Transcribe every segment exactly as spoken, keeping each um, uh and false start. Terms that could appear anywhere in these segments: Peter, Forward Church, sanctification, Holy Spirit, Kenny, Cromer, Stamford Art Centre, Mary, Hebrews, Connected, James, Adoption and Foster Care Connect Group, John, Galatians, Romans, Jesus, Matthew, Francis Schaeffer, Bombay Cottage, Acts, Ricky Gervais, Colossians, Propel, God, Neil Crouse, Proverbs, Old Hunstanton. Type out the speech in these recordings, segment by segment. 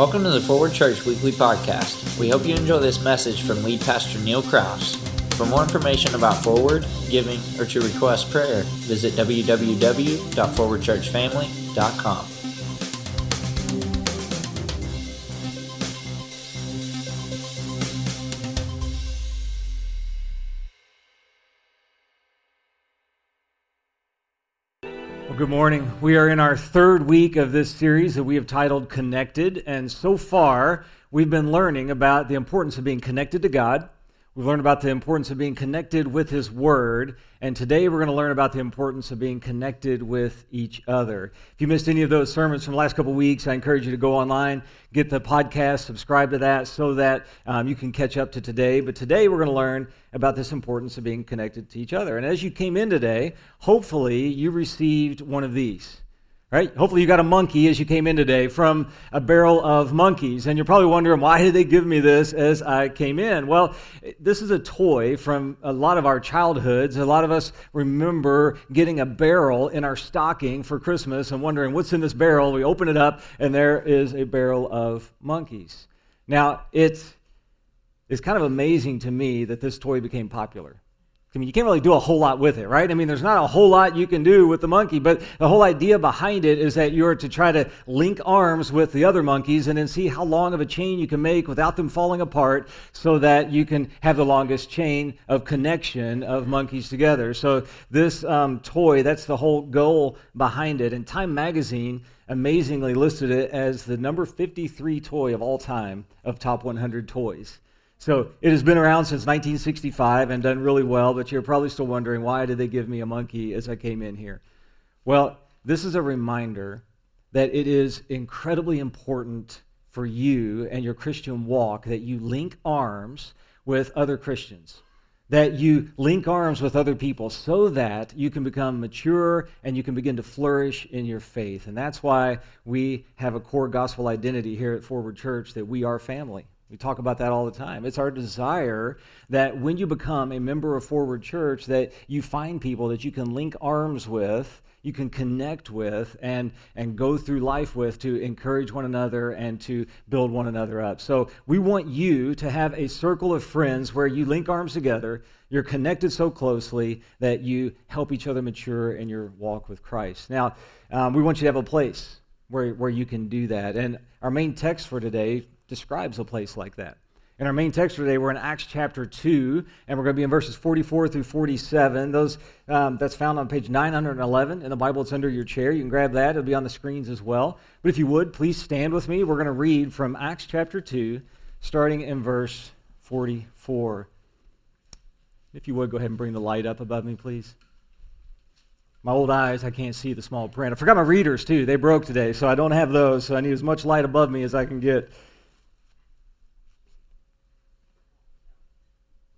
Welcome to the Forward Church Weekly Podcast. We hope you enjoy this message from Lead Pastor Neil Crouse. For more information about Forward, giving, or to request prayer, visit w w w dot forward church family dot com. Good morning. We are in our third week of this series that we have titled Connected, and so far we've been learning about the importance of being connected to God. We've learned about the importance of being connected with His Word, and today we're going to learn about the importance of being connected with each other. If you missed any of those sermons from the last couple of weeks, I encourage you to go online, get the podcast, subscribe to that so that um, you can catch up to today. But today we're going to learn about this importance of being connected to each other. And as you came in today, hopefully you received one of these. Right? Hopefully you got a monkey as you came in today from a barrel of monkeys. And you're probably wondering, why did they give me this as I came in? Well, this is a toy from a lot of our childhoods. A lot of us remember getting a barrel in our stocking for Christmas and wondering, what's in this barrel? We open it up, and there is a barrel of monkeys. Now, it's, it's kind of amazing to me that this toy became popular. I mean, you can't really do a whole lot with it, right? I mean, there's not a whole lot you can do with the monkey, but the whole idea behind it is that you're to try to link arms with the other monkeys and then see how long of a chain you can make without them falling apart so that you can have the longest chain of connection of monkeys together. So this um, toy, that's the whole goal behind it. And Time Magazine amazingly listed it as the number fifty-three toy of all time of top one hundred toys. So it has been around since nineteen sixty-five and done really well, but you're probably still wondering, why did they give me a monkey as I came in here? Well, this is a reminder that it is incredibly important for you and your Christian walk that you link arms with other Christians, that you link arms with other people so that you can become mature and you can begin to flourish in your faith. And that's why we have a core gospel identity here at Forward Church, that we are family. We talk about that all the time. It's our desire that when you become a member of Forward Church, that you find people that you can link arms with, you can connect with, and, and go through life with to encourage one another and to build one another up. So we want you to have a circle of friends where you link arms together, you're connected so closely that you help each other mature in your walk with Christ. Now, um, we want you to have a place where, where you can do that. And our main text for today describes a place like that. In our main text today, we're in Acts chapter two, and we're going to be in verses forty-four through forty-seven. Those um, that's found on page nine eleven in the Bible. It's under your chair. You can grab that. It'll be on the screens as well. But if you would, please stand with me. We're going to read from Acts chapter two, starting in verse forty-four. If you would, go ahead and bring the light up above me, please. My old eyes, I can't see the small print. I forgot my readers, too. They broke today, so I don't have those, so I need as much light above me as I can get.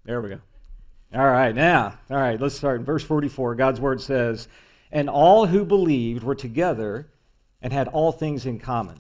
There we go. All right, now, all right, let's start in verse forty-four. God's word says, "And all who believed were together and had all things in common.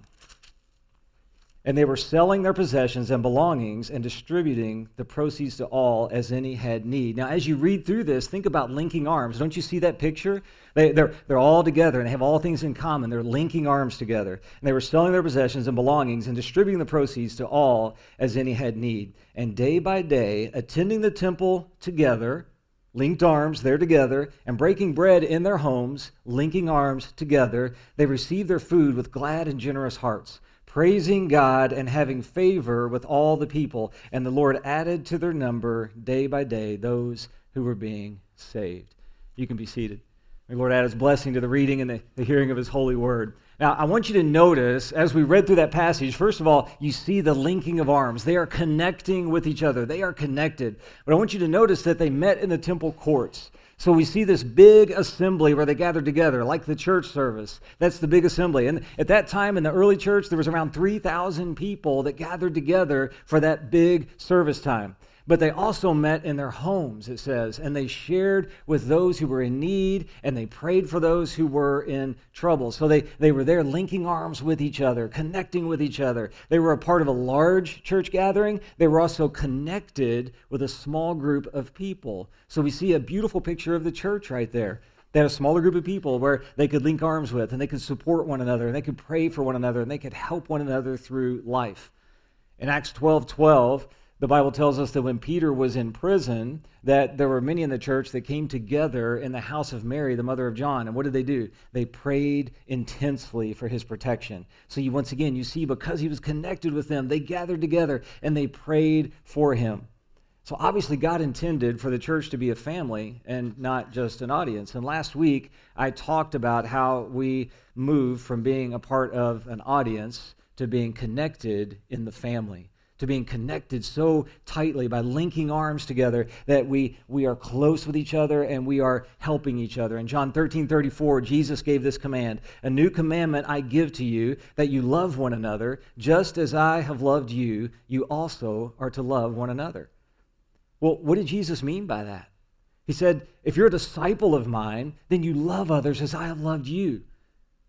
And they were selling their possessions and belongings and distributing the proceeds to all as any had need." Now, as you read through this, think about linking arms. Don't you see that picture? They, they're, they're all together and they have all things in common. They're linking arms together. And they were selling their possessions and belongings and distributing the proceeds to all as any had need. And day by day, attending the temple together, linked arms, they're together, and breaking bread in their homes, linking arms together, they received their food with glad and generous hearts, praising God and having favor with all the people. And the Lord added to their number day by day those who were being saved. You can be seated. The Lord add his blessing to the reading and the, the hearing of his holy word. Now, I want you to notice, as we read through that passage, first of all, you see the linking of arms. They are connecting with each other. They are connected. But I want you to notice that they met in the temple courts. So we see this big assembly where they gathered together, like the church service. That's the big assembly. And at that time in the early church, there was around three thousand people that gathered together for that big service time. But they also met in their homes, it says, and they shared with those who were in need, and they prayed for those who were in trouble. So they, they were there linking arms with each other, connecting with each other. They were a part of a large church gathering. They were also connected with a small group of people. So we see a beautiful picture of the church right there. They had a smaller group of people where they could link arms with, and they could support one another, and they could pray for one another, and they could help one another through life. In Acts twelve twelve, the Bible tells us that when Peter was in prison, that there were many in the church that came together in the house of Mary, the mother of John. And what did they do? They prayed intensely for his protection. So you, once again, you see, because he was connected with them, they gathered together and they prayed for him. So obviously God intended for the church to be a family and not just an audience. And last week, I talked about how we move from being a part of an audience to being connected in the family, to being connected so tightly by linking arms together that we, we are close with each other and we are helping each other. In John thirteen thirty-four, Jesus gave this command, "A new commandment I give to you, that you love one another. Just as I have loved you, you also are to love one another." Well, what did Jesus mean by that? He said, if you're a disciple of mine, then you love others as I have loved you,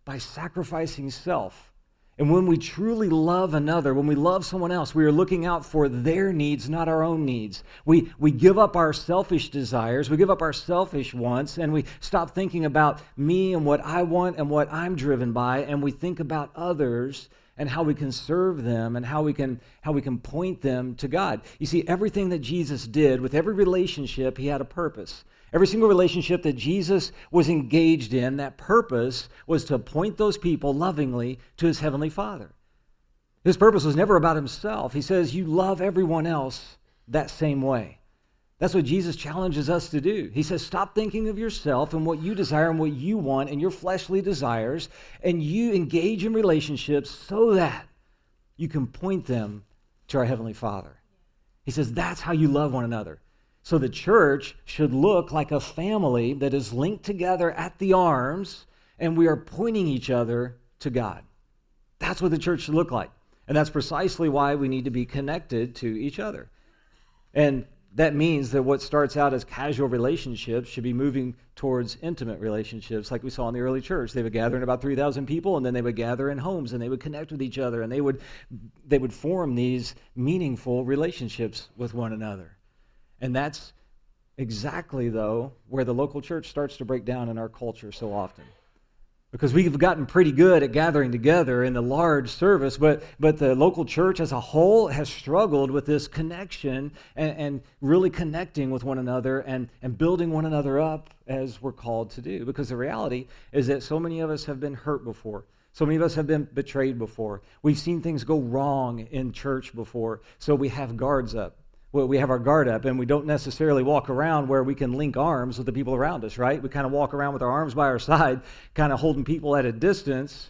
by sacrificing self. And when we truly love another, when we love someone else, we are looking out for their needs, not our own needs. We, we give up our selfish desires, we give up our selfish wants, and we stop thinking about me and what I want and what I'm driven by, and we think about others and how we can serve them and how we can how we can point them to God. You see, everything that Jesus did, with every relationship, he had a purpose. Every single relationship that Jesus was engaged in, that purpose was to point those people lovingly to his heavenly Father. His purpose was never about himself. He says, you love everyone else that same way. That's what Jesus challenges us to do. He says, stop thinking of yourself and what you desire and what you want and your fleshly desires, and you engage in relationships so that you can point them to our heavenly Father. He says, that's how you love one another. So the church should look like a family that is linked together at the arms, and we are pointing each other to God. That's what the church should look like. And that's precisely why we need to be connected to each other. And that means that what starts out as casual relationships should be moving towards intimate relationships, like we saw in the early church. They would gather in about three thousand people, and then they would gather in homes, and they would connect with each other, and they would they would form these meaningful relationships with one another. And that's exactly, though, where the local church starts to break down in our culture so often. Because we've gotten pretty good at gathering together in the large service, but but the local church as a whole has struggled with this connection and, and really connecting with one another and, and building one another up as we're called to do. Because the reality is that so many of us have been hurt before. So many of us have been betrayed before. We've seen things go wrong in church before, so we have guards up. Well, we have our guard up, and we don't necessarily walk around where we can link arms with the people around us, right? We kind of walk around with our arms by our side, kind of holding people at a distance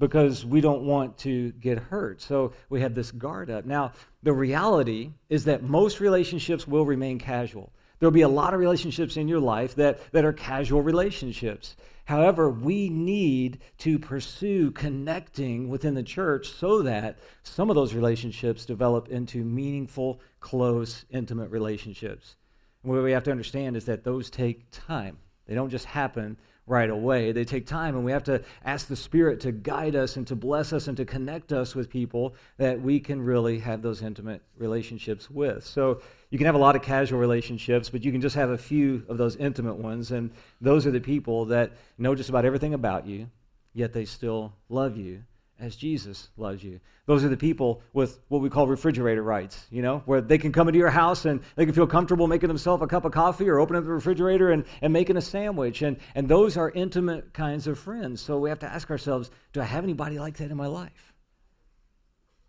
because we don't want to get hurt. So we have this guard up. Now, the reality is that most relationships will remain casual. There'll be a lot of relationships in your life that, that are casual relationships. However, we need to pursue connecting within the church so that some of those relationships develop into meaningful, close, intimate relationships. And what we have to understand is that those take time. They don't just happen right away. They take time, and we have to ask the Spirit to guide us and to bless us and to connect us with people that we can really have those intimate relationships with. So you can have a lot of casual relationships, but you can just have a few of those intimate ones, and those are the people that know just about everything about you, yet they still love you as Jesus loves you. Those are the people with what we call refrigerator rights, you know, where they can come into your house and they can feel comfortable making themselves a cup of coffee or opening up the refrigerator and, and making a sandwich, and, and those are intimate kinds of friends. So we have to ask ourselves, do I have anybody like that in my life?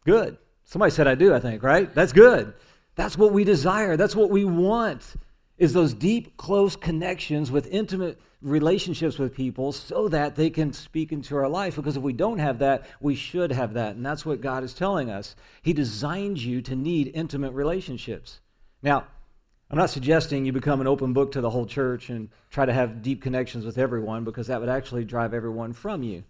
Good. Somebody said I do, I think, right? That's good. That's what we desire. That's what we want, is those deep, close connections with intimate relationships with people so that they can speak into our life. Because if we don't have that, we should have that. And that's what God is telling us. He designed you to need intimate relationships. Now, I'm not suggesting you become an open book to the whole church and try to have deep connections with everyone, because that would actually drive everyone from you.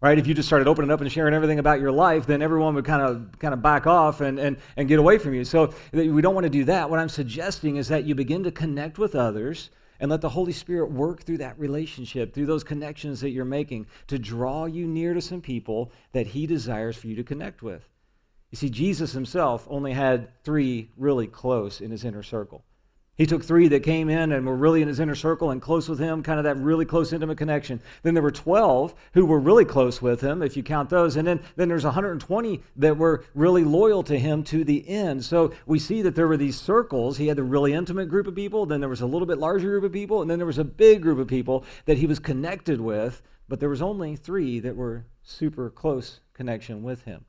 Right? If you just started opening up and sharing everything about your life, then everyone would kind of kind of back off and, and, and get away from you. So we don't want to do that. What I'm suggesting is that you begin to connect with others and let the Holy Spirit work through that relationship, through those connections that you're making, to draw you near to some people that he desires for you to connect with. You see, Jesus himself only had three really close in his inner circle. He took three that came in and were really in his inner circle and close with him, kind of that really close, intimate connection. Then there were twelve who were really close with him, if you count those. And then, then there's one hundred twenty that were really loyal to him to the end. So we see that there were these circles. He had the really intimate group of people. Then there was a little bit larger group of people. And then there was a big group of people that he was connected with. But there was only three that were super close connection with him.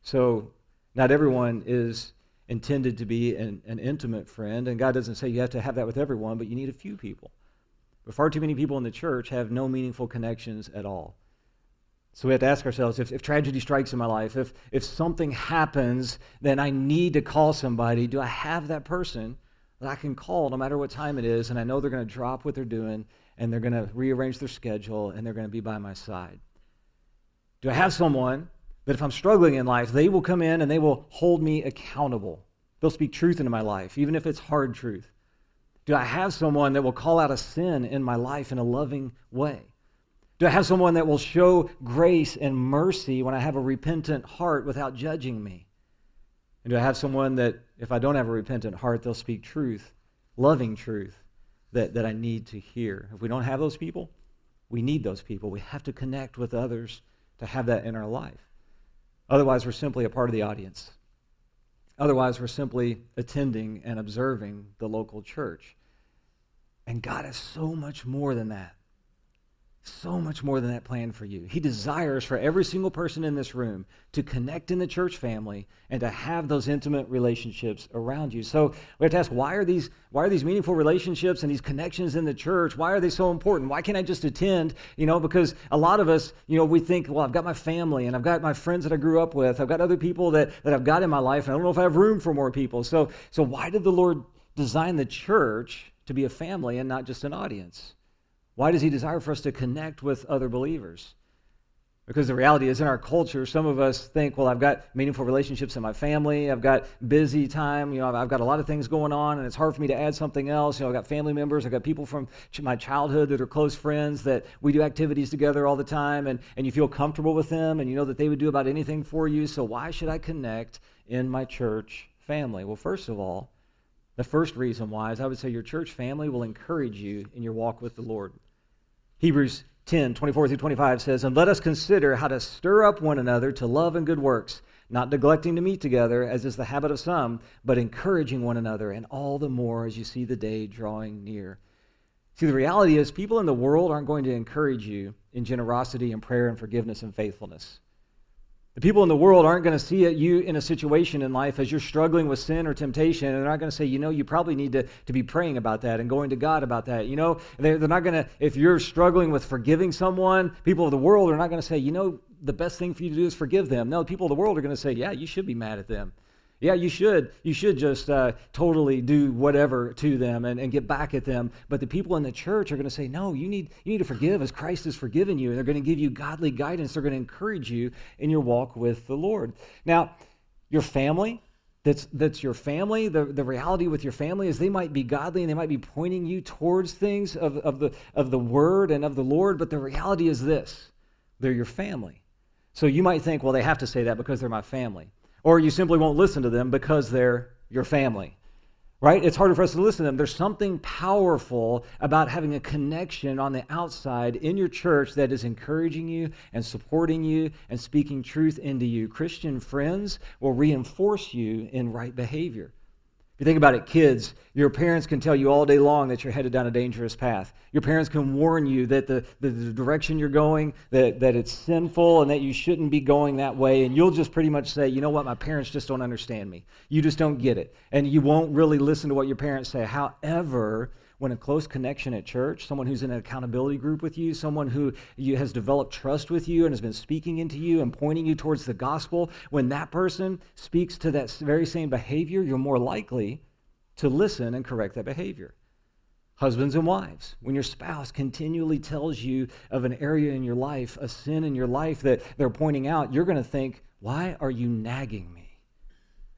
So not everyone is intended to be an, an intimate friend, and God doesn't say you have to have that with everyone, but you need a few people. But far too many people in the church have no meaningful connections at all. So we have to ask ourselves, if, if tragedy strikes in my life, if, if something happens, then I need to call somebody. Do I have that person that I can call no matter what time it is, and I know they're going to drop what they're doing, and they're going to rearrange their schedule, and they're going to be by my side? Do I have someone that if I'm struggling in life, they will come in and they will hold me accountable? They'll speak truth into my life, even if it's hard truth. Do I have someone that will call out a sin in my life in a loving way? Do I have someone that will show grace and mercy when I have a repentant heart without judging me? And do I have someone that if I don't have a repentant heart, they'll speak truth, loving truth, that, that I need to hear? If we don't have those people, we need those people. We have to connect with others to have that in our life. Otherwise, we're simply a part of the audience. Otherwise, we're simply attending and observing the local church. And God has so much more than that. So much more than that plan for you. He desires for every single person in this room to connect in the church family and to have those intimate relationships around you. So we have to ask, why are these, why are these meaningful relationships and these connections in the church, why are they so important? Why can't I just attend? You know, because a lot of us, you know, we think, well, I've got my family and I've got my friends that I grew up with. I've got other people that, that I've got in my life, and I don't know if I have room for more people. So, so why did the Lord design the church to be a family and not just an audience? Why does he desire for us to connect with other believers? Because the reality is, in our culture, some of us think, well, I've got meaningful relationships in my family. I've got busy time. You know, I've got a lot of things going on, and it's hard for me to add something else. You know, I've got family members. I've got people from my childhood that are close friends that we do activities together all the time, and, and you feel comfortable with them, and you know that they would do about anything for you. So why should I connect in my church family? Well, first of all, the first reason why is I would say your church family will encourage you in your walk with the Lord. Hebrews ten, twenty-four through twenty-five says, "And let us consider how to stir up one another to love and good works, not neglecting to meet together, as is the habit of some, but encouraging one another, and all the more as you see the day drawing near." See, the reality is people in the world aren't going to encourage you in generosity and prayer and forgiveness and faithfulness. The people in the world aren't going to see you in a situation in life as you're struggling with sin or temptation, and they're not going to say, you know, you probably need to, to be praying about that and going to God about that. You know, they're, they're not going to, if you're struggling with forgiving someone, people of the world are not going to say, you know, the best thing for you to do is forgive them. No, people of the world are going to say, yeah, you should be mad at them. Yeah, you should. You should just uh, totally do whatever to them and, and get back at them. But the people in the church are going to say, no, you need you need to forgive as Christ has forgiven you. And they're going to give you godly guidance. They're going to encourage you in your walk with the Lord. Now, your family, that's that's your family. The, the reality with your family is they might be godly and they might be pointing you towards things of, of the of the Word and of the Lord. But the reality is this: they're your family. So you might think, well, they have to say that because they're my family. Or you simply won't listen to them because they're your family, right? It's harder for us to listen to them. There's something powerful about having a connection on the outside in your church that is encouraging you and supporting you and speaking truth into you. Christian friends will reinforce you in right behavior. If you think about it, kids, your parents can tell you all day long that you're headed down a dangerous path. Your parents can warn you that the, the, the direction you're going, that, that it's sinful and that you shouldn't be going that way. And you'll just pretty much say, you know what, my parents just don't understand me. You just don't get it. And you won't really listen to what your parents say. However, when a close connection at church, someone who's in an accountability group with you, someone who you has developed trust with you and has been speaking into you and pointing you towards the gospel, when that person speaks to that very same behavior, you're more likely to listen and correct that behavior. Husbands and wives, when your spouse continually tells you of an area in your life, a sin in your life that they're pointing out, you're going to think, why are you nagging me?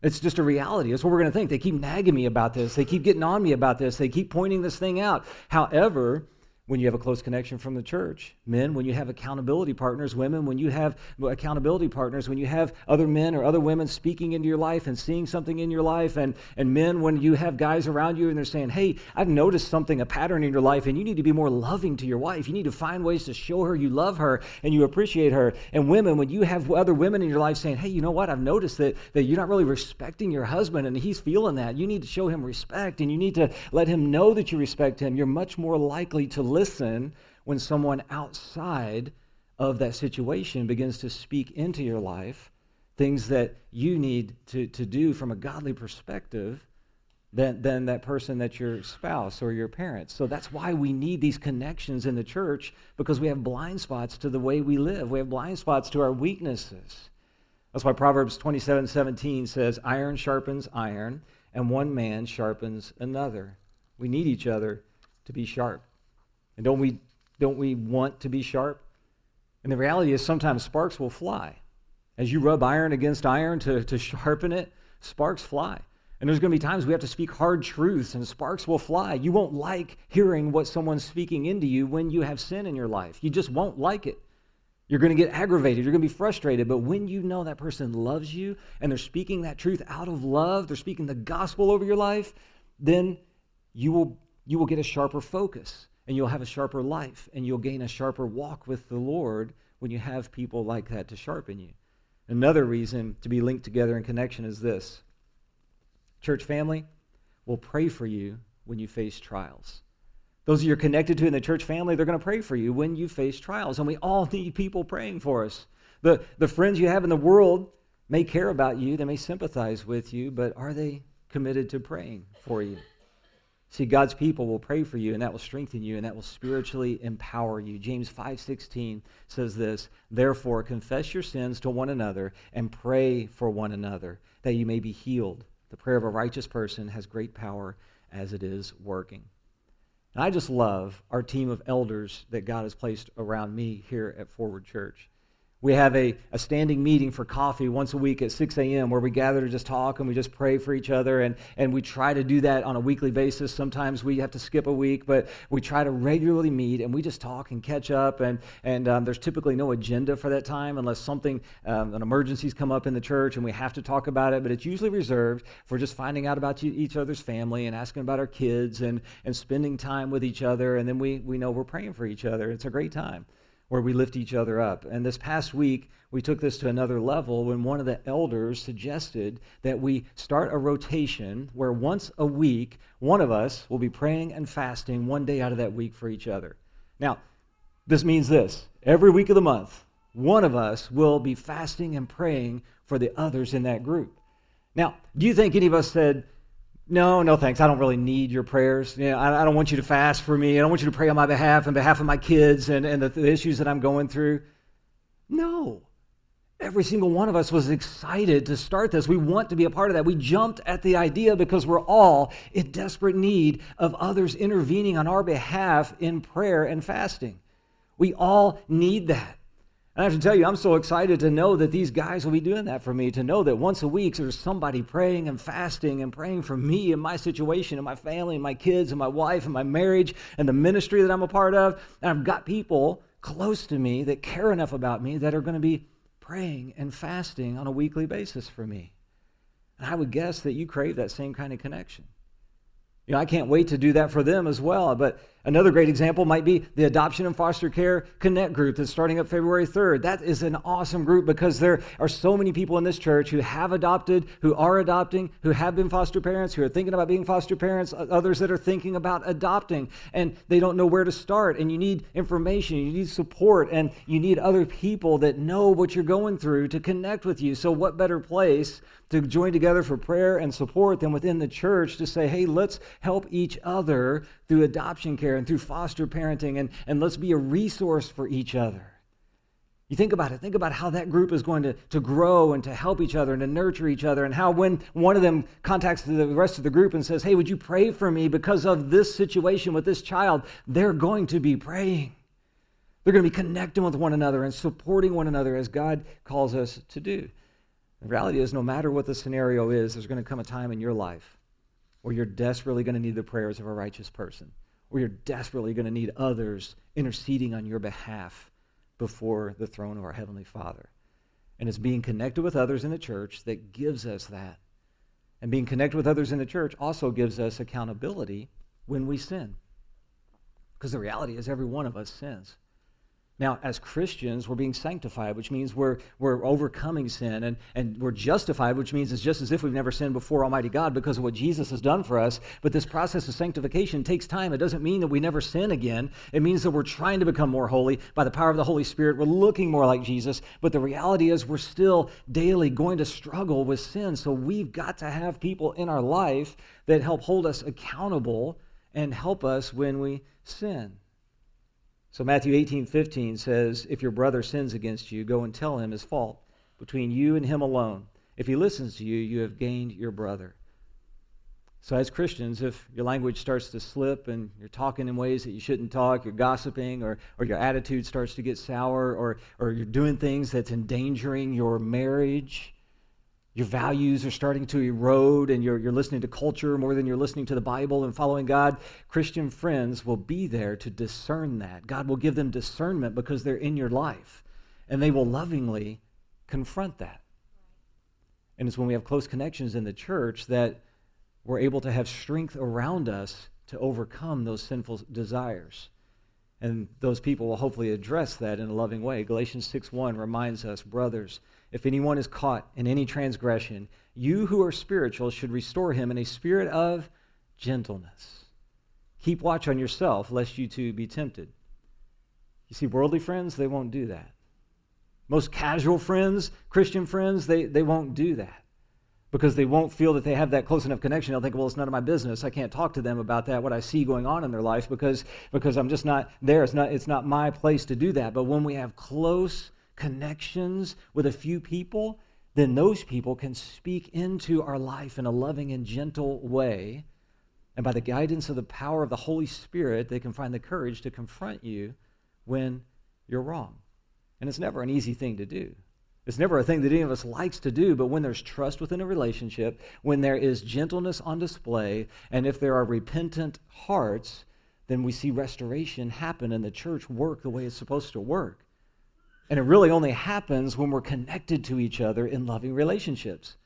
It's just a reality. That's what we're going to think. They keep nagging me about this. They keep getting on me about this. They keep pointing this thing out. However, when you have a close connection from the church. Men, when you have accountability partners. Women, when you have accountability partners, when you have other men or other women speaking into your life and seeing something in your life. And, and men, when you have guys around you and they're saying, hey, I've noticed something, a pattern in your life, and you need to be more loving to your wife. You need to find ways to show her you love her and you appreciate her. And women, when you have other women in your life saying, hey, you know what? I've noticed that, that you're not really respecting your husband and he's feeling that. You need to show him respect and you need to let him know that you respect him. You're much more likely to live Listen when someone outside of that situation begins to speak into your life things that you need to, to do from a godly perspective than, than that person that's your spouse or your parents. So that's why we need these connections in the church, because we have blind spots to the way we live. We have blind spots to our weaknesses. That's why Proverbs twenty-seven seventeen says, iron sharpens iron, and one man sharpens another. We need each other to be sharp. And don't we, don't we want to be sharp? And the reality is sometimes sparks will fly. As you rub iron against iron to, to sharpen it, sparks fly. And there's going to be times we have to speak hard truths and sparks will fly. You won't like hearing what someone's speaking into you when you have sin in your life. You just won't like it. You're going to get aggravated. You're going to be frustrated. But when you know that person loves you and they're speaking that truth out of love, they're speaking the gospel over your life, then you will, you will get a sharper focus. And you'll have a sharper life, and you'll gain a sharper walk with the Lord when you have people like that to sharpen you. Another reason to be linked together in connection is this. Church family will pray for you when you face trials. Those you're connected to in the church family, they're going to pray for you when you face trials, and we all need people praying for us. The, the friends you have in the world may care about you, they may sympathize with you, but are they committed to praying for you? See, God's people will pray for you, and that will strengthen you, and that will spiritually empower you. James five sixteen says this, therefore, confess your sins to one another and pray for one another, that you may be healed. The prayer of a righteous person has great power as it is working. And I just love our team of elders that God has placed around me here at Forward Church. We have a, a standing meeting for coffee once a week at six a.m. where we gather to just talk and we just pray for each other, and, and we try to do that on a weekly basis. Sometimes we have to skip a week, but we try to regularly meet and we just talk and catch up, and, and um, there's typically no agenda for that time unless something, um, an emergency's come up in the church and we have to talk about it, but it's usually reserved for just finding out about each other's family and asking about our kids and, and spending time with each other, and then we, we know we're praying for each other. It's a great time where we lift each other up. And this past week, we took this to another level when one of the elders suggested that we start a rotation where once a week, one of us will be praying and fasting one day out of that week for each other. Now, this means this. Every week of the month, one of us will be fasting and praying for the others in that group. Now, do you think any of us said, No, no thanks. I don't really need your prayers. You know, I, I don't want you to fast for me. I don't want you to pray on my behalf, on behalf of my kids and, and the, the issues that I'm going through. No. Every single one of us was excited to start this. We want to be a part of that. We jumped at the idea because we're all in desperate need of others intervening on our behalf in prayer and fasting. We all need that. And I have to tell you, I'm so excited to know that these guys will be doing that for me, to know that once a week there's somebody praying and fasting and praying for me and my situation and my family and my kids and my wife and my marriage and the ministry that I'm a part of. And I've got people close to me that care enough about me that are going to be praying and fasting on a weekly basis for me. And I would guess that you crave that same kind of connection. You know, I can't wait to do that for them as well. But another great example might be the Adoption and Foster Care Connect Group that's starting up February third. That is an awesome group because there are so many people in this church who have adopted, who are adopting, who have been foster parents, who are thinking about being foster parents, others that are thinking about adopting, and they don't know where to start. And you need information, you need support, and you need other people that know what you're going through to connect with you. So what better place to join together for prayer and support than within the church to say, hey, let's help each other through adoption care and through foster parenting, and, and let's be a resource for each other. You think about it. Think about how that group is going to, to grow and to help each other and to nurture each other, and how when one of them contacts the rest of the group and says, hey, would you pray for me because of this situation with this child, they're going to be praying. They're going to be connecting with one another and supporting one another as God calls us to do. The reality is, no matter what the scenario is, there's going to come a time in your life where you're desperately going to need the prayers of a righteous person, where you're desperately going to need others interceding on your behalf before the throne of our Heavenly Father. And it's being connected with others in the church that gives us that. And being connected with others in the church also gives us accountability when we sin. Because the reality is every one of us sins. Now, as Christians, we're being sanctified, which means we're we're overcoming sin, and, and we're justified, which means it's just as if we've never sinned before Almighty God because of what Jesus has done for us. But this process of sanctification takes time. It doesn't mean that we never sin again. It means that we're trying to become more holy by the power of the Holy Spirit. We're looking more like Jesus, but the reality is we're still daily going to struggle with sin. So we've got to have people in our life that help hold us accountable and help us when we sin. So Matthew eighteen fifteen says, if your brother sins against you, go and tell him his fault between you and him alone. If he listens to you, you have gained your brother. So as Christians, if your language starts to slip and you're talking in ways that you shouldn't talk, you're gossiping, or, or your attitude starts to get sour, or, or you're doing things that's endangering your marriage, your values are starting to erode, and you're, you're listening to culture more than you're listening to the Bible and following God, Christian friends will be there to discern that. God will give them discernment because they're in your life, and they will lovingly confront that. And it's when we have close connections in the church that we're able to have strength around us to overcome those sinful desires. And those people will hopefully address that in a loving way. Galatians six one reminds us, brothers, if anyone is caught in any transgression, you who are spiritual should restore him in a spirit of gentleness. Keep watch on yourself, lest you too be tempted. You see, worldly friends, they won't do that. Most casual friends, Christian friends, they, they won't do that. Because they won't feel that they have that close enough connection. They'll think, well, it's none of my business. I can't talk to them about that, what I see going on in their life, because, because I'm just not there. It's not, it's not my place to do that. But when we have close connections with a few people, then those people can speak into our life in a loving and gentle way. And by the guidance of the power of the Holy Spirit, they can find the courage to confront you when you're wrong. And it's never an easy thing to do. It's never a thing that any of us likes to do, but when there's trust within a relationship, when there is gentleness on display, and if there are repentant hearts, then we see restoration happen and the church work the way it's supposed to work. And it really only happens when we're connected to each other in loving relationships.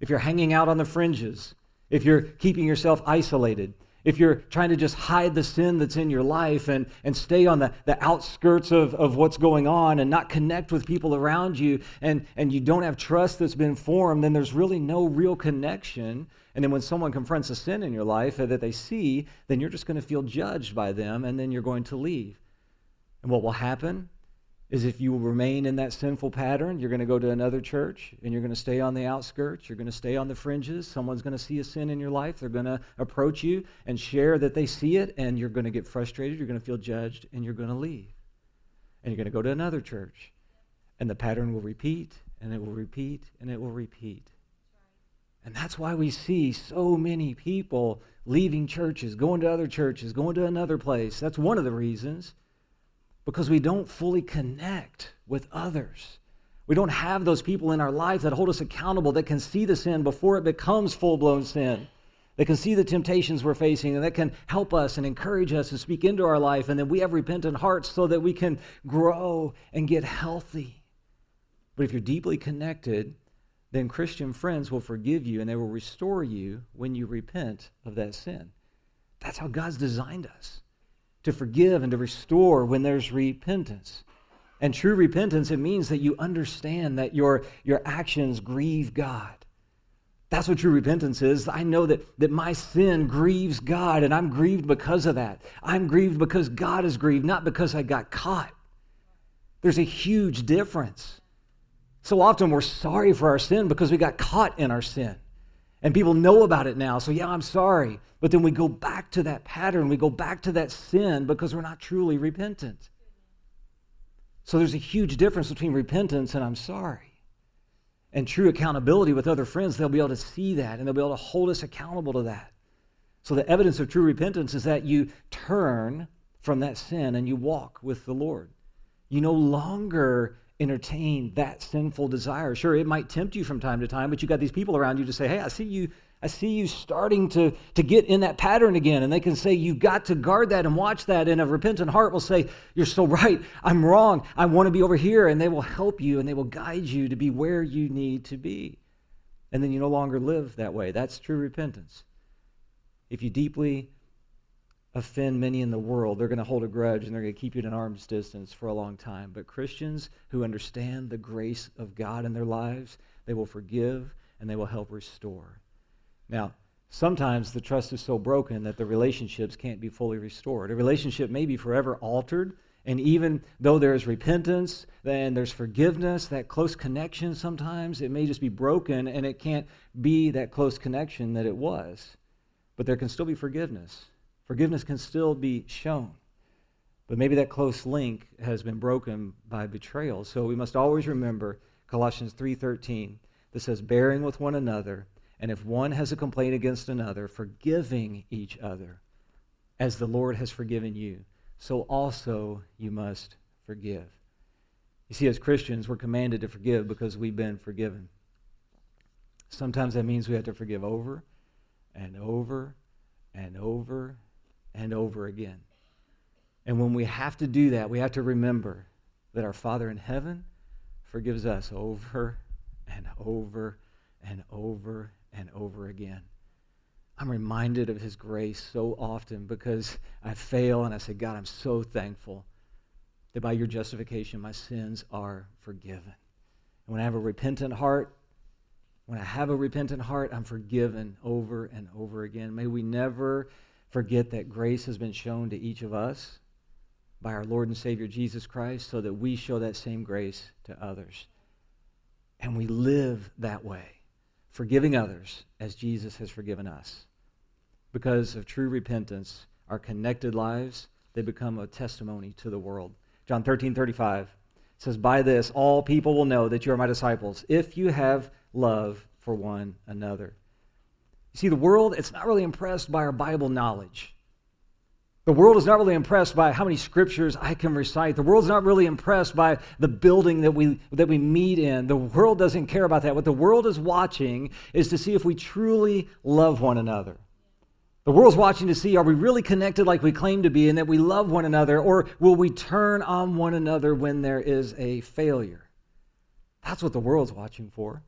If you're hanging out on the fringes, if you're keeping yourself isolated, if you're trying to just hide the sin that's in your life and, and stay on the, the outskirts of, of what's going on and not connect with people around you, and, and you don't have trust that's been formed, then there's really no real connection. And then when someone confronts a sin in your life that they see, then you're just going to feel judged by them, and then you're going to leave. And what will happen is if you will remain in that sinful pattern, you're going to go to another church, and you're going to stay on the outskirts, you're going to stay on the fringes, someone's going to see a sin in your life, they're going to approach you and share that they see it, and you're going to get frustrated, you're going to feel judged, and you're going to leave. And you're going to go to another church, and the pattern will repeat, and it will repeat, and it will repeat. And that's why we see so many people leaving churches, going to other churches, going to another place. That's one of the reasons. Because we don't fully connect with others. We don't have those people in our life that hold us accountable, that can see the sin before it becomes full-blown sin, that can see the temptations we're facing, and that can help us and encourage us and speak into our life, and that we have repentant hearts so that we can grow and get healthy. But if you're deeply connected, then Christian friends will forgive you and they will restore you when you repent of that sin. That's how God's designed us, to forgive and to restore when there's repentance. And true repentance, it means that you understand that your, your actions grieve God. That's what true repentance is. I know that, that my sin grieves God, and I'm grieved because of that. I'm grieved because God is grieved, not because I got caught. There's a huge difference. So often we're sorry for our sin because we got caught in our sin. And people know about it now, so yeah, I'm sorry. But then we go back to that pattern. We go back to that sin because we're not truly repentant. So there's a huge difference between repentance and I'm sorry. And true accountability with other friends, they'll be able to see that, and they'll be able to hold us accountable to that. So the evidence of true repentance is that you turn from that sin and you walk with the Lord. You no longer entertain that sinful desire. Sure, it might tempt you from time to time, but you got these people around you to say, hey, I see you I see you starting to, to get in that pattern again. And they can say, you've got to guard that and watch that. And a repentant heart will say, you're so right. I'm wrong. I want to be over here. And they will help you and they will guide you to be where you need to be. And then you no longer live that way. That's true repentance. If you deeply offend many in the world, they're going to hold a grudge and they're going to keep you at an arm's distance for a long time. But Christians who understand the grace of God in their lives, they will forgive and they will help restore. Now, sometimes the trust is so broken that the relationships can't be fully restored. A relationship may be forever altered, and even though there's repentance and there's forgiveness, that close connection sometimes, it may just be broken and it can't be that close connection that it was. But there can still be forgiveness. Forgiveness can still be shown. But maybe that close link has been broken by betrayal. So we must always remember Colossians three thirteen that says, bearing with one another, and if one has a complaint against another, forgiving each other, as the Lord has forgiven you, so also you must forgive. You see, as Christians, we're commanded to forgive because we've been forgiven. Sometimes that means we have to forgive over and over and over and over again. And when we have to do that, we have to remember that our Father in heaven forgives us over and over and over and over again. I'm reminded of His grace so often because I fail and I say, God, I'm so thankful that by your justification my sins are forgiven. And when I have a repentant heart, when I have a repentant heart, I'm forgiven over and over again. May we never forget that grace has been shown to each of us by our Lord and Savior Jesus Christ so that we show that same grace to others. And we live that way, forgiving others as Jesus has forgiven us. Because of true repentance, our connected lives, they become a testimony to the world. John thirteen thirty-five says, by this all people will know that you are my disciples, if you have love for one another. You see, the world, it's not really impressed by our Bible knowledge. The world is not really impressed by how many scriptures I can recite. The world's not really impressed by the building that we that we meet in. The world doesn't care about that. What the world is watching is to see if we truly love one another. The world's watching to see, are we really connected like we claim to be and that we love one another, or will we turn on one another when there is a failure? That's what the world's watching for.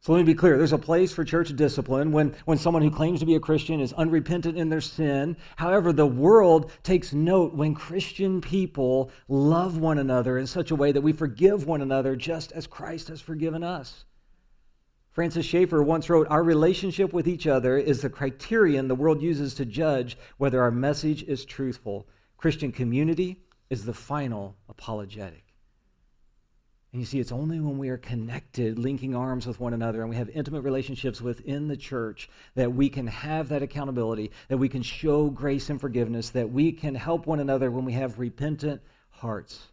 So let me be clear, there's a place for church discipline when, when someone who claims to be a Christian is unrepentant in their sin. However, the world takes note when Christian people love one another in such a way that we forgive one another just as Christ has forgiven us. Francis Schaeffer once wrote, our relationship with each other is the criterion the world uses to judge whether our message is truthful. Christian community is the final apologetic. And you see, it's only when we are connected, linking arms with one another, and we have intimate relationships within the church that we can have that accountability, that we can show grace and forgiveness, that we can help one another when we have repentant hearts.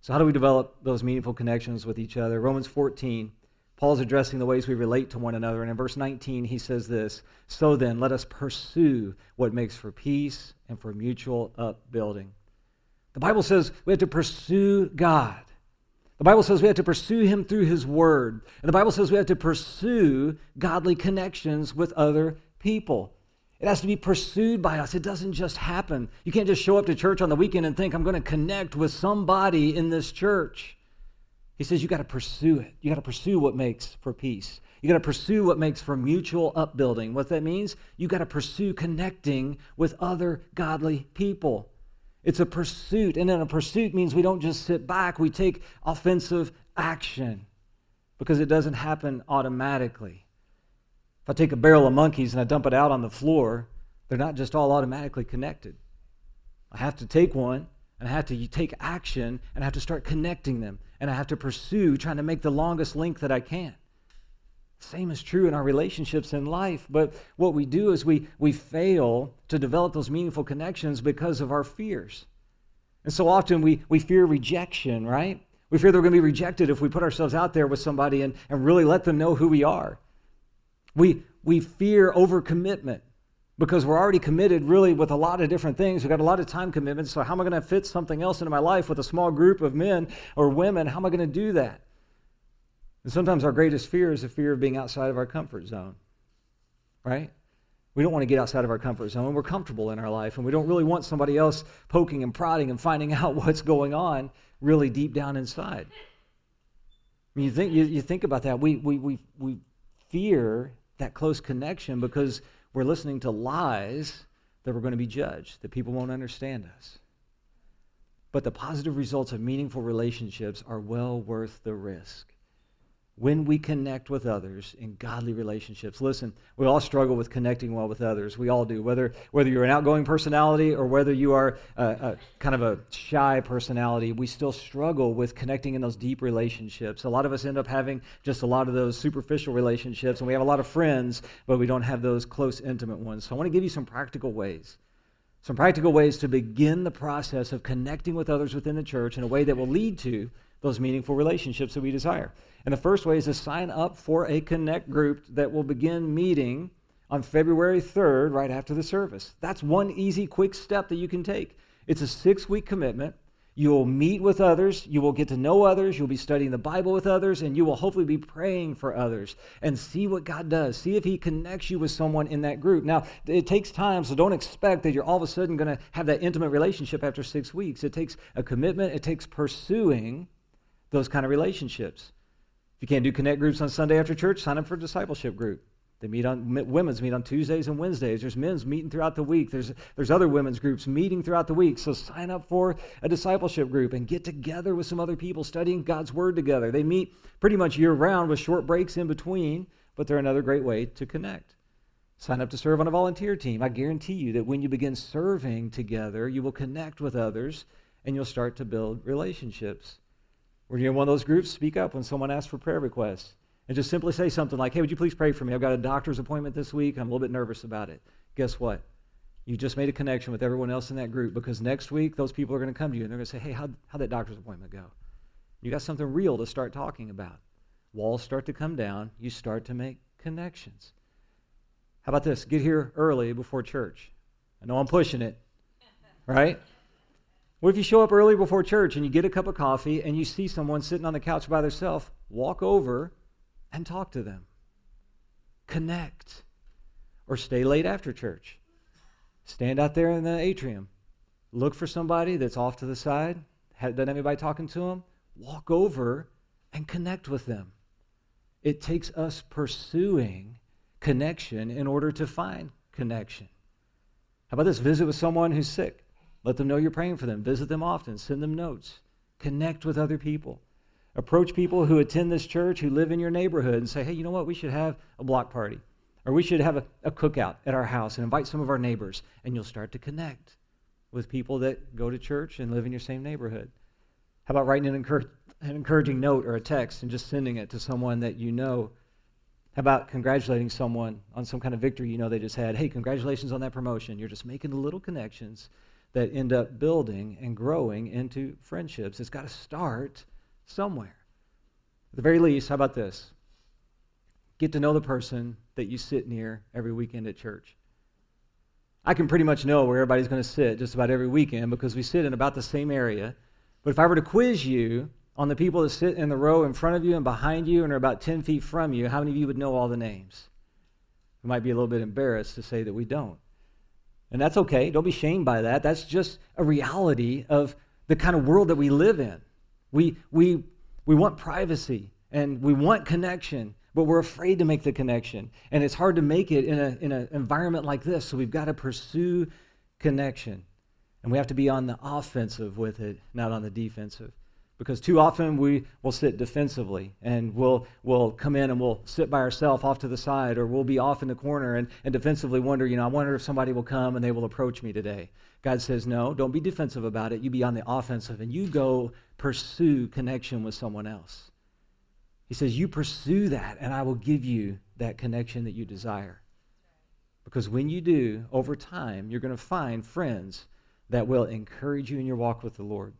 So how do we develop those meaningful connections with each other? Romans fourteen, Paul's addressing the ways we relate to one another. And in verse nineteen, he says this, so then, let us pursue what makes for peace and for mutual upbuilding. The Bible says we have to pursue God. The Bible says we have to pursue Him through His Word. And the Bible says we have to pursue godly connections with other people. It has to be pursued by us. It doesn't just happen. You can't just show up to church on the weekend and think, I'm going to connect with somebody in this church. He says you got to pursue it. You got to pursue what makes for peace. You got to pursue what makes for mutual upbuilding. What that means, you got to pursue connecting with other godly people. It's a pursuit, and then a pursuit means we don't just sit back, we take offensive action because it doesn't happen automatically. If I take a barrel of monkeys and I dump it out on the floor, they're not just all automatically connected. I have to take one, and I have to take action, and I have to start connecting them, and I have to pursue, trying to make the longest link that I can. Same is true in our relationships in life, but what we do is we we fail to develop those meaningful connections because of our fears. And so often we we fear rejection, right? We fear that we're going to be rejected if we put ourselves out there with somebody and, and really let them know who we are. We we fear overcommitment because we're already committed really with a lot of different things. We've got a lot of time commitments, so how am I going to fit something else into my life with a small group of men or women? How am I going to do that? And sometimes our greatest fear is the fear of being outside of our comfort zone. right? We don't want to get outside of our comfort zone. We're comfortable in our life, and we don't really want somebody else poking and prodding and finding out what's going on really deep down inside. I mean, you think you, you think about that. We we we we fear that close connection because we're listening to lies that we're going to be judged, that people won't understand us. But the positive results of meaningful relationships are well worth the risk. When we connect with others in godly relationships, listen, we all struggle with connecting well with others. We all do, whether whether you're an outgoing personality or whether you are a, a kind of a shy personality, we still struggle with connecting in those deep relationships. A lot of us end up having just a lot of those superficial relationships, and we have a lot of friends, but we don't have those close, intimate ones. So I want to give you some practical ways. Some practical ways to begin the process of connecting with others within the church in a way that will lead to those meaningful relationships that we desire. And the first way is to sign up for a Connect group that will begin meeting on February third, right after the service. That's one easy, quick step that you can take. It's a six-week commitment. You will meet with others. You will get to know others. You'll be studying the Bible with others, and you will hopefully be praying for others and see what God does. See if he connects you with someone in that group. Now, it takes time, so don't expect that you're all of a sudden going to have that intimate relationship after six weeks. It takes a commitment. It takes pursuing those kind of relationships. If you can't do Connect groups on Sunday after church, sign up for a discipleship group. They meet on, women's meet on Tuesdays and Wednesdays. There's men's meeting throughout the week. There's, there's other women's groups meeting throughout the week. So sign up for a discipleship group and get together with some other people studying God's Word together. They meet pretty much year-round with short breaks in between, but they're another great way to connect. Sign up to serve on a volunteer team. I guarantee you that when you begin serving together, you will connect with others and you'll start to build relationships. When you're in one of those groups, speak up when someone asks for prayer requests. And just simply say something like, hey, would you please pray for me? I've got a doctor's appointment this week. I'm a little bit nervous about it. Guess what? You just made a connection with everyone else in that group because next week those people are going to come to you and they're going to say, hey, how'd, how'd that doctor's appointment go? You got something real to start talking about. Walls start to come down. You start to make connections. How about this? Get here early before church. I know I'm pushing it, right? Well, if you show up early before church and you get a cup of coffee and you see someone sitting on the couch by themselves, walk over and talk to them. Connect. Or stay late after church. Stand out there in the atrium. Look for somebody that's off to the side, doesn't have anybody talking to them. Walk over and connect with them. It takes us pursuing connection in order to find connection. How about this? Visit with someone who's sick. Let them know you're praying for them. Visit them often. Send them notes. Connect with other people. Approach people who attend this church, who live in your neighborhood, and say, hey, you know what? We should have a block party, or we should have a, a cookout at our house and invite some of our neighbors, and you'll start to connect with people that go to church and live in your same neighborhood. How about writing an, encourage, an encouraging note or a text and just sending it to someone that you know? How about congratulating someone on some kind of victory you know they just had? Hey, congratulations on that promotion. You're just making the little connections that end up building and growing into friendships. It's got to start somewhere. At the very least, how about this? Get to know the person that you sit near every weekend at church. I can pretty much know where everybody's going to sit just about every weekend because we sit in about the same area. But if I were to quiz you on the people that sit in the row in front of you and behind you and are about ten feet from you, how many of you would know all the names? We might be a little bit embarrassed to say that we don't. And that's okay. Don't be shamed by that. That's just a reality of the kind of world that we live in. We we we want privacy and we want connection, but we're afraid to make the connection. And it's hard to make it in a in an environment like this. So we've got to pursue connection. And we have to be on the offensive with it, not on the defensive. Because too often we will sit defensively and we'll, we'll come in and we'll sit by ourselves off to the side, or we'll be off in the corner and, and defensively wonder, you know, I wonder if somebody will come and they will approach me today. God says, no, don't be defensive about it. You be on the offensive and you go pursue connection with someone else. He says, you pursue that and I will give you that connection that you desire. Because when you do, over time, you're going to find friends that will encourage you in your walk with the Lord.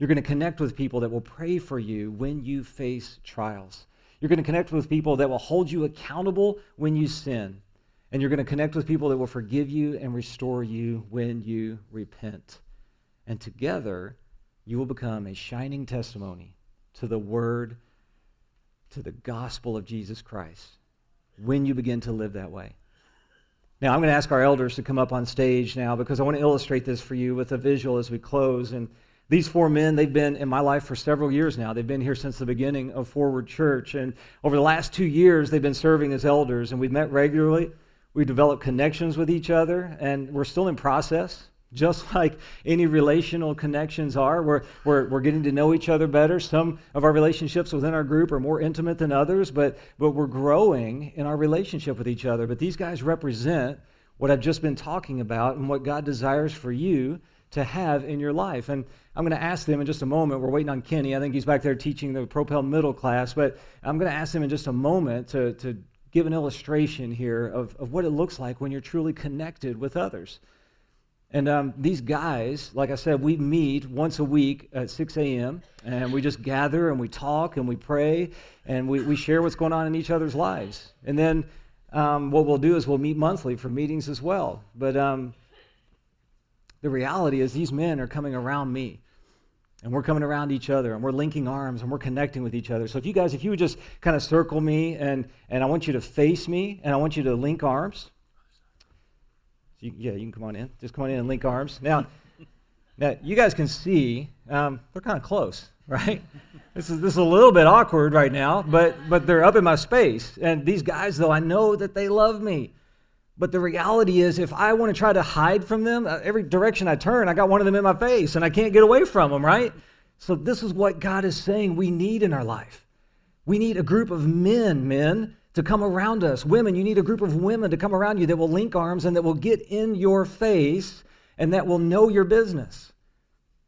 You're going to connect with people that will pray for you when you face trials. You're going to connect with people that will hold you accountable when you sin. And you're going to connect with people that will forgive you and restore you when you repent. And together, you will become a shining testimony to the Word, to the gospel of Jesus Christ, when you begin to live that way. Now, I'm going to ask our elders to come up on stage now because I want to illustrate this for you with a visual as we close. And these four men, they've been in my life for several years now. They've been here since the beginning of Forward Church. And over the last two years, they've been serving as elders. And we've met regularly. We've developed connections with each other. And we're still in process, just like any relational connections are. We're, we're, we're getting to know each other better. Some of our relationships within our group are more intimate than others, but, but we're growing in our relationship with each other. But these guys represent what I've just been talking about and what God desires for you to have in your life. And I'm going to ask them in just a moment. We're waiting on Kenny. I think he's back there teaching the Propel middle class, but I'm going to ask them in just a moment to, to give an illustration here of, of what it looks like when you're truly connected with others. And um, these guys, like I said, we meet once a week at six a.m., and we just gather, and we talk, and we pray, and we, we share what's going on in each other's lives. And then um, what we'll do is we'll meet monthly for meetings as well. But um, the reality is these men are coming around me, and we're coming around each other, and we're linking arms, and we're connecting with each other. So if you guys, if you would just kind of circle me, and, and I want you to face me, and I want you to link arms. You, yeah, you can come on in. Just come on in and link arms. Now, now you guys can see um, they're kind of close, right? This is this is a little bit awkward right now, but but they're up in my space. And these guys, though, I know that they love me. But the reality is, if I want to try to hide from them, every direction I turn, I got one of them in my face, and I can't get away from them, right? So this is what God is saying we need in our life. We need a group of men, men. to come around us. Women, you need a group of women to come around you that will link arms and that will get in your face and that will know your business.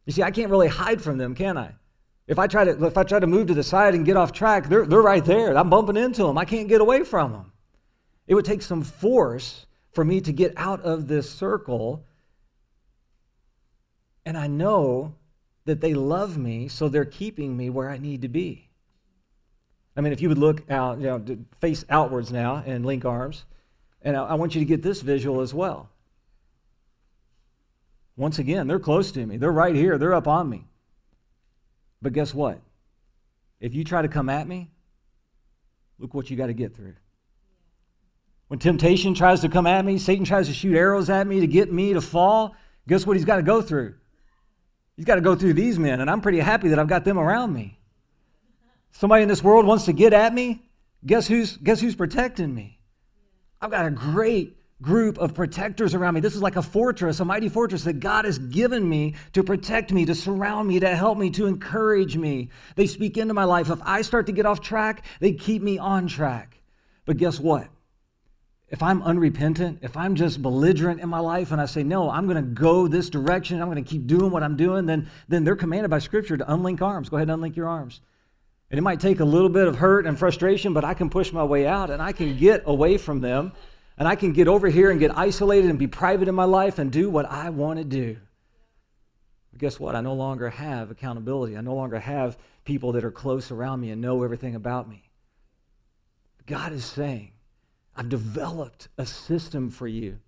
You see, I can't really hide from them, can I? If I try to if I try to move to the side and get off track, they're they're right there. I'm bumping into them. I can't get away from them. It would take some force for me to get out of this circle. And I know that they love me, so they're keeping me where I need to be. I mean, if you would look out, you know, face outwards now and link arms. And I, I want you to get this visual as well. Once again, they're close to me. They're right here. They're up on me. But guess what? If you try to come at me, look what you got to get through. When temptation tries to come at me, Satan tries to shoot arrows at me to get me to fall, guess what he's got to go through? He's got to go through these men, and I'm pretty happy that I've got them around me. Somebody in this world wants to get at me, guess who's guess who's protecting me? I've got a great group of protectors around me. This is like a fortress, a mighty fortress that God has given me to protect me, to surround me, to help me, to encourage me. They speak into my life. If I start to get off track, they keep me on track. But guess what? If I'm unrepentant, if I'm just belligerent in my life and I say, no, I'm going to go this direction, I'm going to keep doing what I'm doing, then, then they're commanded by Scripture to unlink arms. Go ahead and unlink your arms. And it might take a little bit of hurt and frustration, but I can push my way out and I can get away from them and I can get over here and get isolated and be private in my life and do what I want to do. But guess what? I no longer have accountability. I no longer have people that are close around me and know everything about me. God is saying, I've developed a system for you,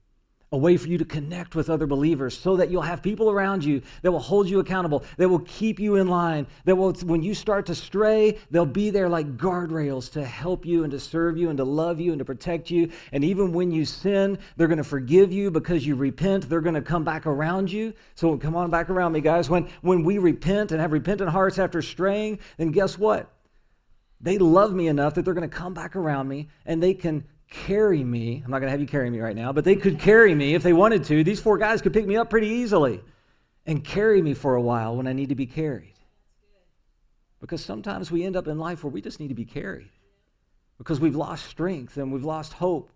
a way for you to connect with other believers so that you'll have people around you that will hold you accountable, that will keep you in line, that will, when you start to stray, they'll be there like guardrails to help you and to serve you and to love you and to protect you. And even when you sin, they're going to forgive you because you repent. They're going to come back around you. So come on back around me, guys. When, when we repent and have repentant hearts after straying, then guess what? They love me enough that they're going to come back around me and they can carry me. I'm not going to have you carry me right now, but they could carry me if they wanted to. These four guys could pick me up pretty easily and carry me for a while when I need to be carried. Because sometimes we end up in life where we just need to be carried because we've lost strength and we've lost hope.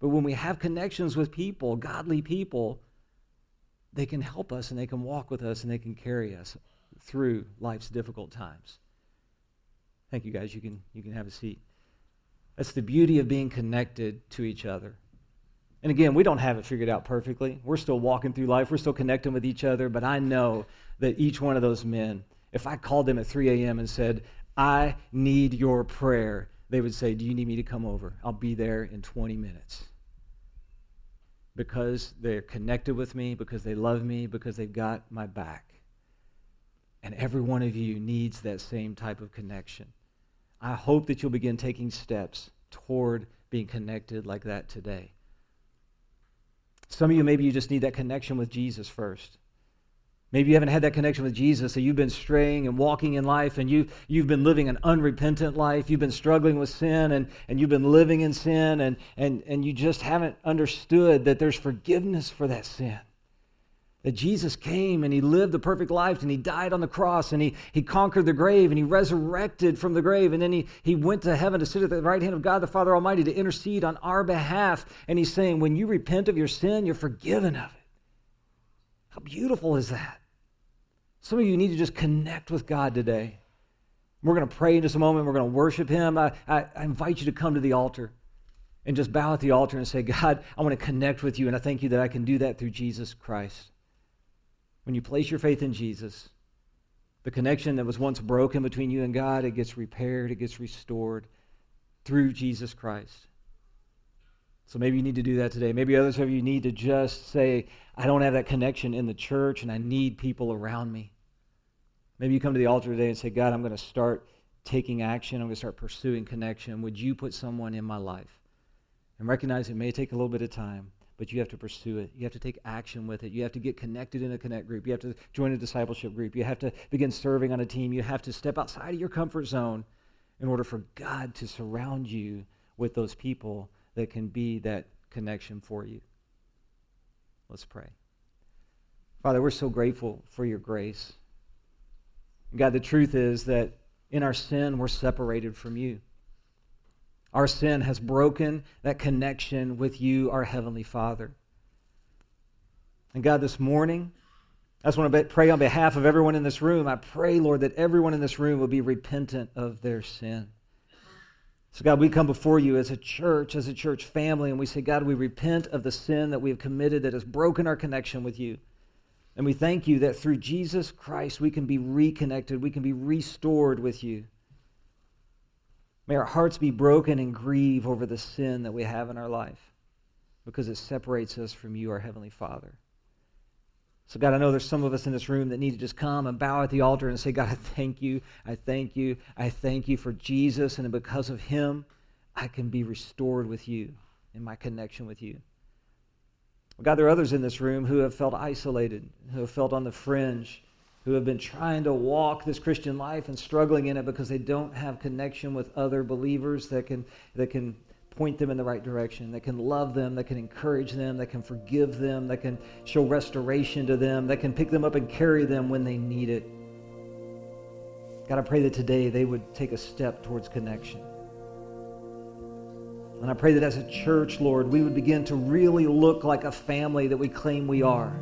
But when we have connections with people, godly people, they can help us and they can walk with us and they can carry us through life's difficult times. Thank you, guys. You can, you can have a seat. That's the beauty of being connected to each other. And again, we don't have it figured out perfectly. We're still walking through life. We're still connecting with each other. But I know that each one of those men, if I called them at three a.m. and said, I need your prayer, they would say, do you need me to come over? I'll be there in twenty minutes. Because they're connected with me, because they love me, because they've got my back. And every one of you needs that same type of connection. I hope that you'll begin taking steps toward being connected like that today. Some of you, maybe you just need that connection with Jesus first. Maybe you haven't had that connection with Jesus, so you've been straying and walking in life, and you, you've been living an unrepentant life. You've been struggling with sin, and, and you've been living in sin, and, and, and you just haven't understood that there's forgiveness for that sin. That Jesus came, and he lived the perfect life, and he died on the cross, and he, he conquered the grave, and he resurrected from the grave, and then he, he went to heaven to sit at the right hand of God the Father Almighty to intercede on our behalf. And he's saying, when you repent of your sin, you're forgiven of it. How beautiful is that? Some of you need to just connect with God today. We're going to pray in just a moment. We're going to worship him. I, I, I invite you to come to the altar and just bow at the altar and say, God, I want to connect with you, and I thank you that I can do that through Jesus Christ. When you place your faith in Jesus, the connection that was once broken between you and God, it gets repaired, it gets restored through Jesus Christ. So maybe you need to do that today. Maybe others of you need to just say, I don't have that connection in the church, and I need people around me. Maybe you come to the altar today and say, God, I'm going to start taking action. I'm going to start pursuing connection. Would you put someone in my life? And recognize it may take a little bit of time, but you have to pursue it. You have to take action with it. You have to get connected in a connect group. You have to join a discipleship group. You have to begin serving on a team. You have to step outside of your comfort zone in order for God to surround you with those people that can be that connection for you. Let's pray. Father, we're so grateful for your grace. God, the truth is that in our sin, we're separated from you. Our sin has broken that connection with you, our Heavenly Father. And God, this morning, I just want to pray on behalf of everyone in this room. I pray, Lord, that everyone in this room will be repentant of their sin. So God, we come before you as a church, as a church family, and we say, God, we repent of the sin that we have committed that has broken our connection with you. And we thank you that through Jesus Christ, we can be reconnected, we can be restored with you. May our hearts be broken and grieve over the sin that we have in our life because it separates us from you, our Heavenly Father. So God, I know there's some of us in this room that need to just come and bow at the altar and say, God, I thank you, I thank you, I thank you for Jesus, and because of him, I can be restored with you in my connection with you. Well, God, there are others in this room who have felt isolated, who have felt on the fringe, who have been trying to walk this Christian life and struggling in it because they don't have connection with other believers that can that can point them in the right direction, that can love them, that can encourage them, that can forgive them, that can show restoration to them, that can pick them up and carry them when they need it. God, I pray that today they would take a step towards connection. And I pray that as a church, Lord, we would begin to really look like a family that we claim we are.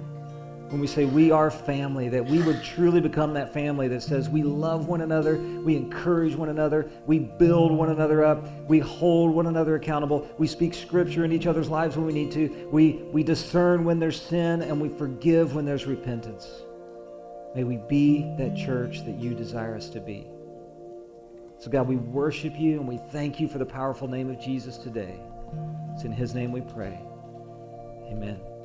When we say we are family, that we would truly become that family that says we love one another, we encourage one another, we build one another up, we hold one another accountable, we speak scripture in each other's lives when we need to, we, we discern when there's sin, and we forgive when there's repentance. May we be that church that you desire us to be. So God, we worship you and we thank you for the powerful name of Jesus today. It's in his name we pray. Amen.